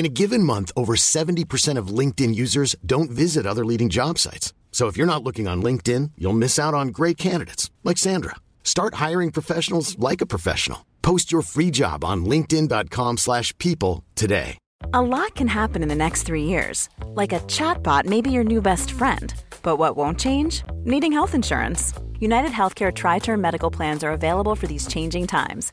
In a given month, over 70% of LinkedIn users don't visit other leading job sites. So if you're not looking on LinkedIn, you'll miss out on great candidates like Sandra. Start hiring professionals like a professional. Post your free job on linkedin.com/people today. A lot can happen in the next 3 years. Like a chatbot may be your new best friend. But what won't change? Needing health insurance. UnitedHealthcare Tri-Term Medical Plans are available for these changing times.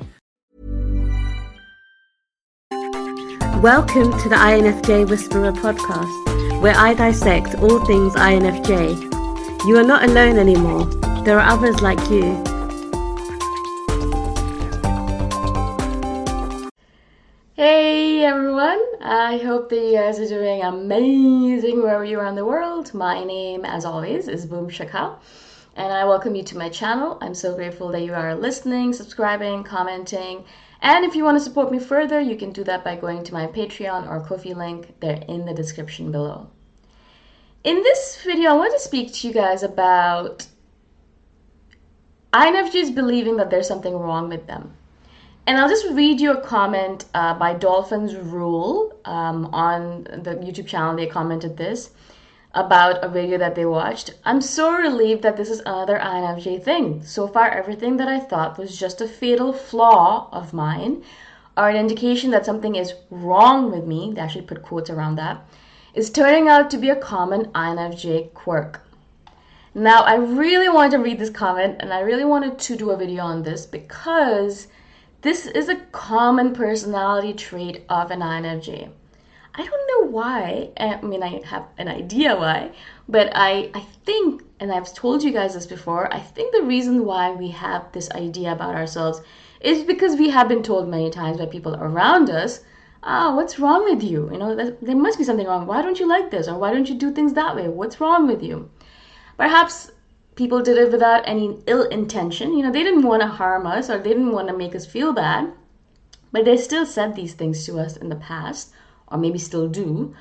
Welcome to the INFJ Whisperer podcast, where I dissect all things INFJ. You are not alone anymore. There are others like you. Hey everyone, I hope that you guys are doing amazing wherever you are in the world. My name, as always, is Boom Shikha, and I welcome you to my channel. I'm so grateful that you are listening, subscribing, commenting. And if you want to support me further, you can do that by going to my Patreon or Ko-fi link. They're in the description below. In this video, I want to speak to you guys about INFJs believing that there's something wrong with them. And I'll just read you a comment by Dolphin's Rule on the YouTube channel. They commented this about a video that they watched. "I'm so relieved that this is another INFJ thing. So far, everything that I thought was just a fatal flaw of mine or an indication that something is wrong with me," they actually put quotes around that, "is turning out to be a common INFJ quirk." Now, I really wanted to read this comment and I really wanted to do a video on this because this is a common personality trait of an INFJ. I don't know why. I mean, I have an idea why, but I think, and I've told you guys this before, I think the reason why we have this idea about ourselves is because we have been told many times by people around us what's wrong with you? You know, there must be something wrong. Why don't you like this? Or why don't you do things that way? What's wrong with you? Perhaps people did it without any ill intention. You know, they didn't want to harm us or they didn't want to make us feel bad, but they still said these things to us in the past, or maybe still do.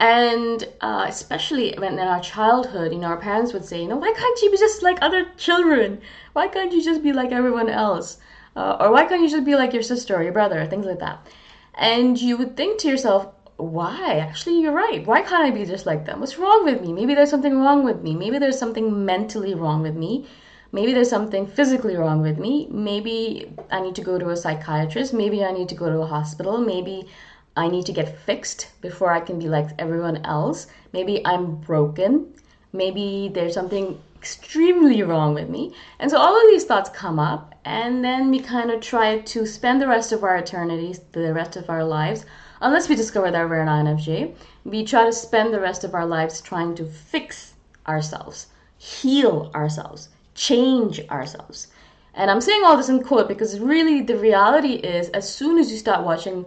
And especially when in our childhood, you know, our parents would say, you know, why can't you be just like other children? Why can't you just be like everyone else? Or why can't you just be like your sister or your brother? Things like that. And you would think to yourself, why? Actually, you're right. Why can't I be just like them? What's wrong with me? Maybe there's something wrong with me. Maybe there's something mentally wrong with me. Maybe there's something physically wrong with me. Maybe I need to go to a psychiatrist. Maybe I need to go to a hospital. Maybe I need to get fixed before I can be like everyone else. Maybe I'm broken. Maybe there's something extremely wrong with me. And so all of these thoughts come up, and then we kind of try to spend the rest of our eternities, the rest of our lives, unless we discover that we're an INFJ, we try to spend the rest of our lives trying to fix ourselves, heal ourselves, change ourselves. And I'm saying all this in quote because really the reality is, as soon as you start watching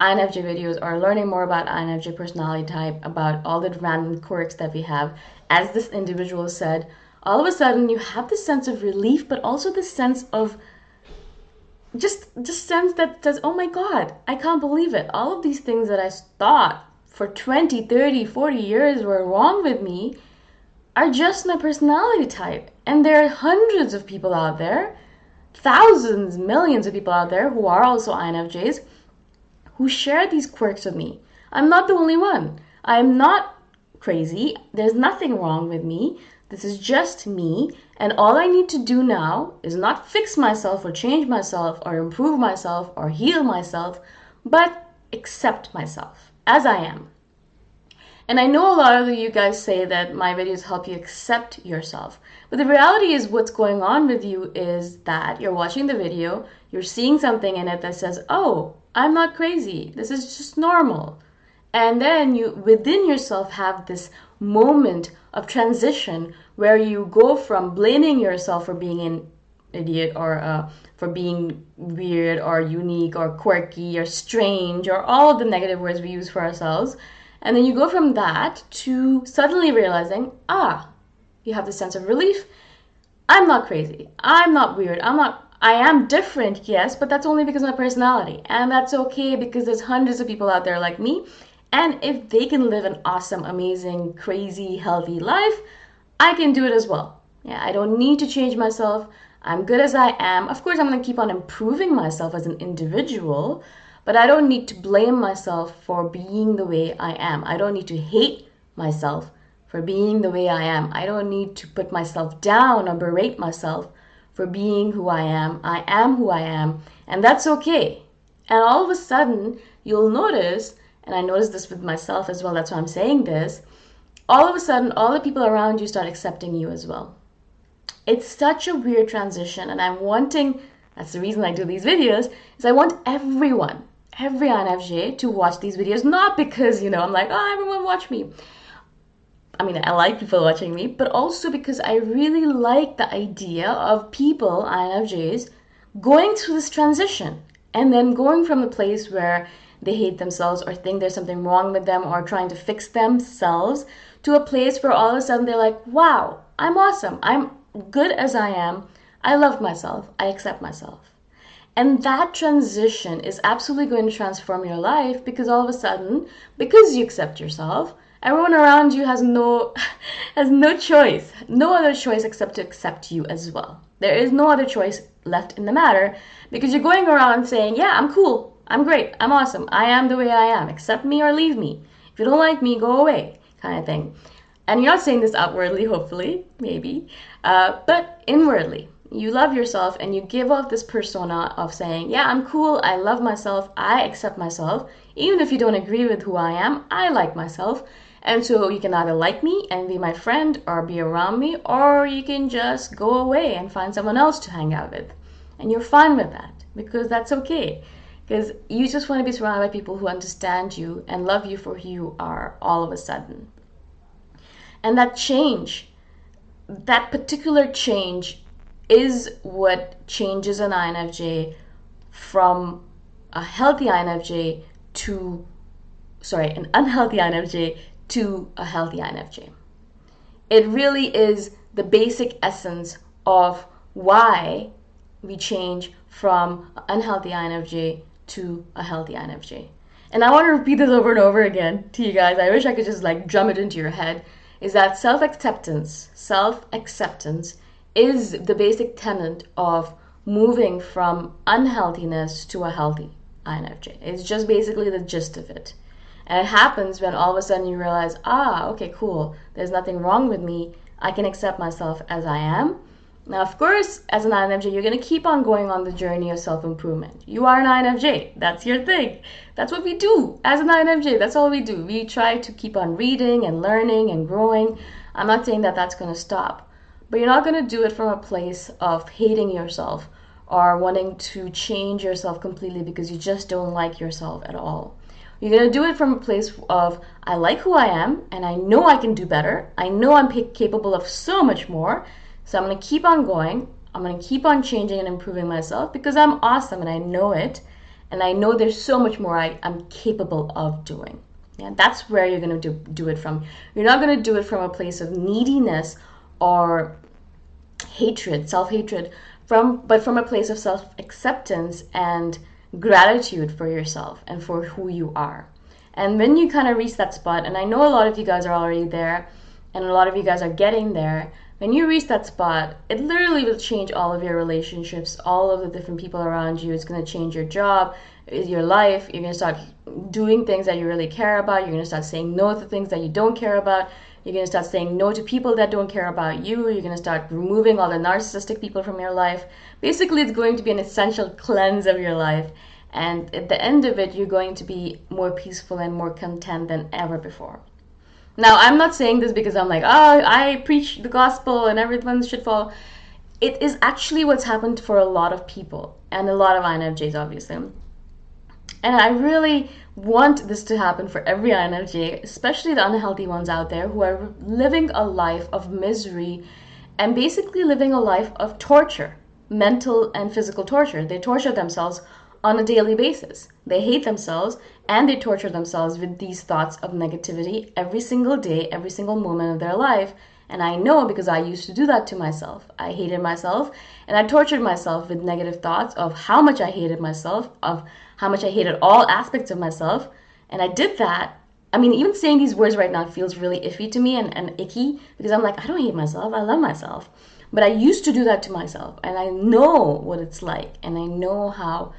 INFJ videos or learning more about INFJ personality type, about all the random quirks that we have, as this individual said, all of a sudden you have this sense of relief, but also this sense of just sense that says, oh my God, I can't believe it. All of these things that I thought for 20, 30, 40 years were wrong with me are just my personality type. And there are hundreds of people out there, thousands, millions of people out there who are also INFJs, who share these quirks with me. I'm not the only one. I'm not crazy. There's nothing wrong with me. This is just me. And all I need to do now is not fix myself or change myself or improve myself or heal myself, but accept myself as I am. And I know a lot of you guys say that my videos help you accept yourself. But the reality is, what's going on with you is that you're watching the video, you're seeing something in it that says, oh, I'm not crazy. This is just normal. And then you, within yourself, have this moment of transition where you go from blaming yourself for being an idiot or for being weird or unique or quirky or strange or all of the negative words we use for ourselves. And then you go from that to suddenly realizing, you have this sense of relief. I'm not crazy. I'm not weird. I am different, yes, but that's only because of my personality. And that's okay, because there's hundreds of people out there like me. And if they can live an awesome, amazing, crazy, healthy life, I can do it as well. Yeah, I don't need to change myself. I'm good as I am. Of course, I'm going to keep on improving myself as an individual, but I don't need to blame myself for being the way I am. I don't need to hate myself for being the way I am. I don't need to put myself down or berate myself for being who I am. I am who I am, and that's okay. And all of a sudden, you'll notice, and I noticed this with myself as well, that's why I'm saying this, all of a sudden, all the people around you start accepting you as well. It's such a weird transition, and that's the reason I do these videos, is I want everyone, every INFJ, to watch these videos, not because, you know, I'm like, everyone watch me. I mean, I like people watching me, but also because I really like the idea of people, INFJs, going through this transition and then going from a place where they hate themselves or think there's something wrong with them or trying to fix themselves to a place where all of a sudden they're like, wow, I'm awesome. I'm good as I am. I love myself. I accept myself. And that transition is absolutely going to transform your life, because all of a sudden, because you accept yourself, everyone around you has no choice, no other choice except to accept you as well. There is no other choice left in the matter, because you're going around saying, yeah, I'm cool. I'm great. I'm awesome. I am the way I am. Accept me or leave me. If you don't like me, go away, kind of thing. And you're not saying this outwardly, hopefully, maybe, but inwardly. You love yourself and you give off this persona of saying, yeah, I'm cool, I love myself, I accept myself. Even if you don't agree with who I am, I like myself. And so you can either like me and be my friend or be around me, or you can just go away and find someone else to hang out with. And you're fine with that, because that's okay. Because you just want to be surrounded by people who understand you and love you for who you are all of a sudden. And that change, that particular change, is what changes an INFJ from a healthy INFJ to, sorry, an unhealthy INFJ to a healthy INFJ. It really is the basic essence of why we change from an unhealthy INFJ to a healthy INFJ. And I want to repeat this over and over again to you guys. I wish I could just like drum it into your head, is that self-acceptance is the basic tenet of moving from unhealthiness to a healthy INFJ. It's just basically the gist of it. And it happens when all of a sudden you realize, okay, cool, there's nothing wrong with me. I can accept myself as I am. Now, of course, as an INFJ, you're going to keep on going on the journey of self-improvement. You are an INFJ. That's your thing. That's what we do as an INFJ. That's all we do. We try to keep on reading and learning and growing. I'm not saying that that's going to stop, but you're not going to do it from a place of hating yourself or wanting to change yourself completely because you just don't like yourself at all. You're going to do it from a place of, I like who I am, and I know I can do better. I know I'm capable of so much more. So I'm going to keep on going. I'm going to keep on changing and improving myself because I'm awesome and I know it. And I know there's so much more I'm capable of doing. Yeah, that's where you're going to do it from. You're not going to do it from a place of neediness or hatred, self-hatred, but from a place of self-acceptance and gratitude for yourself and for who you are. And when you kind of reach that spot, and I know a lot of you guys are already there and a lot of you guys are getting there, when you reach that spot, it literally will change all of your relationships, all of the different people around you. It's going to change your job, your life. You're going to start doing things that you really care about. You're going to start saying no to things that you don't care about. You're going to start saying no to people that don't care about you. You're going to start removing all the narcissistic people from your life. Basically, it's going to be an essential cleanse of your life. And at the end of it, you're going to be more peaceful and more content than ever before. Now, I'm not saying this because I'm like, I preach the gospel and everyone should follow. It is actually what's happened for a lot of people and a lot of INFJs, obviously. And I really want this to happen for every INFJ, especially the unhealthy ones out there who are living a life of misery and basically living a life of torture, mental and physical torture. They torture themselves on a daily basis. They hate themselves and they torture themselves with these thoughts of negativity every single day, every single moment of their life. And I know because I used to do that to myself. I hated myself and I tortured myself with negative thoughts of how much I hated myself, of how much I hated all aspects of myself. And I did that. I mean, even saying these words right now feels really iffy to me and icky because I'm like, I don't hate myself. I love myself. But I used to do that to myself and I know what it's like and I know how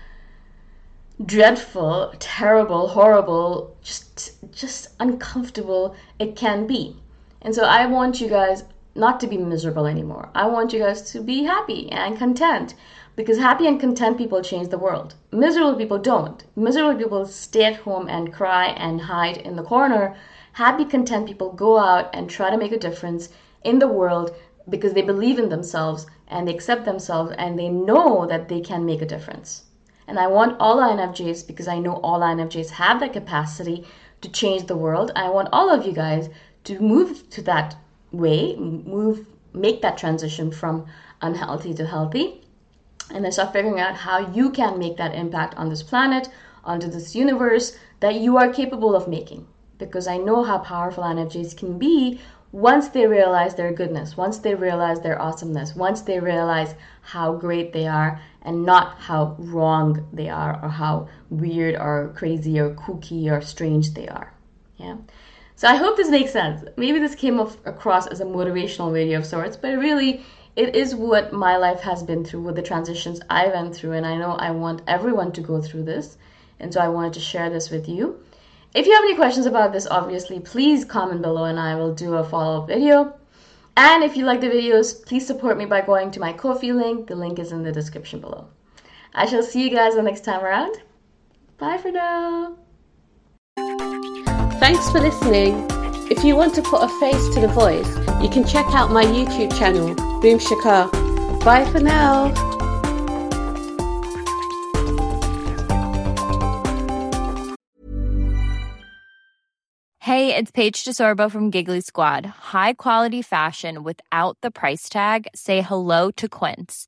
dreadful, terrible, horrible, just uncomfortable it can be. And so I want you guys not to be miserable anymore. I want you guys to be happy and content because happy and content people change the world. Miserable people don't. Miserable people stay at home and cry and hide in the corner. Happy, content people go out and try to make a difference in the world because they believe in themselves and they accept themselves and they know that they can make a difference. And I want all INFJs, because I know all INFJs have that capacity to change the world. I want all of you guys to move to that way, make that transition from unhealthy to healthy. And then start figuring out how you can make that impact on this planet, onto this universe that you are capable of making. Because I know how powerful INFJs can be once they realize their goodness, once they realize their awesomeness, once they realize how great they are and not how wrong they are or how weird or crazy or kooky or strange they are. Yeah. So I hope this makes sense. Maybe this came across as a motivational video of sorts, but really it is what my life has been through with the transitions I went through, and I know I want everyone to go through this, and so I wanted to share this with you. If you have any questions about this, obviously, please comment below and I will do a follow-up video. And if you like the videos, please support me by going to my Ko-fi link. The link is in the description below. I shall see you guys the next time around. Bye for now. Thanks for listening. If you want to put a face to the voice, you can check out my YouTube channel, Boom Shikha. Bye for now. Hey, it's Paige DeSorbo from Giggly Squad. High quality fashion without the price tag. Say hello to Quince.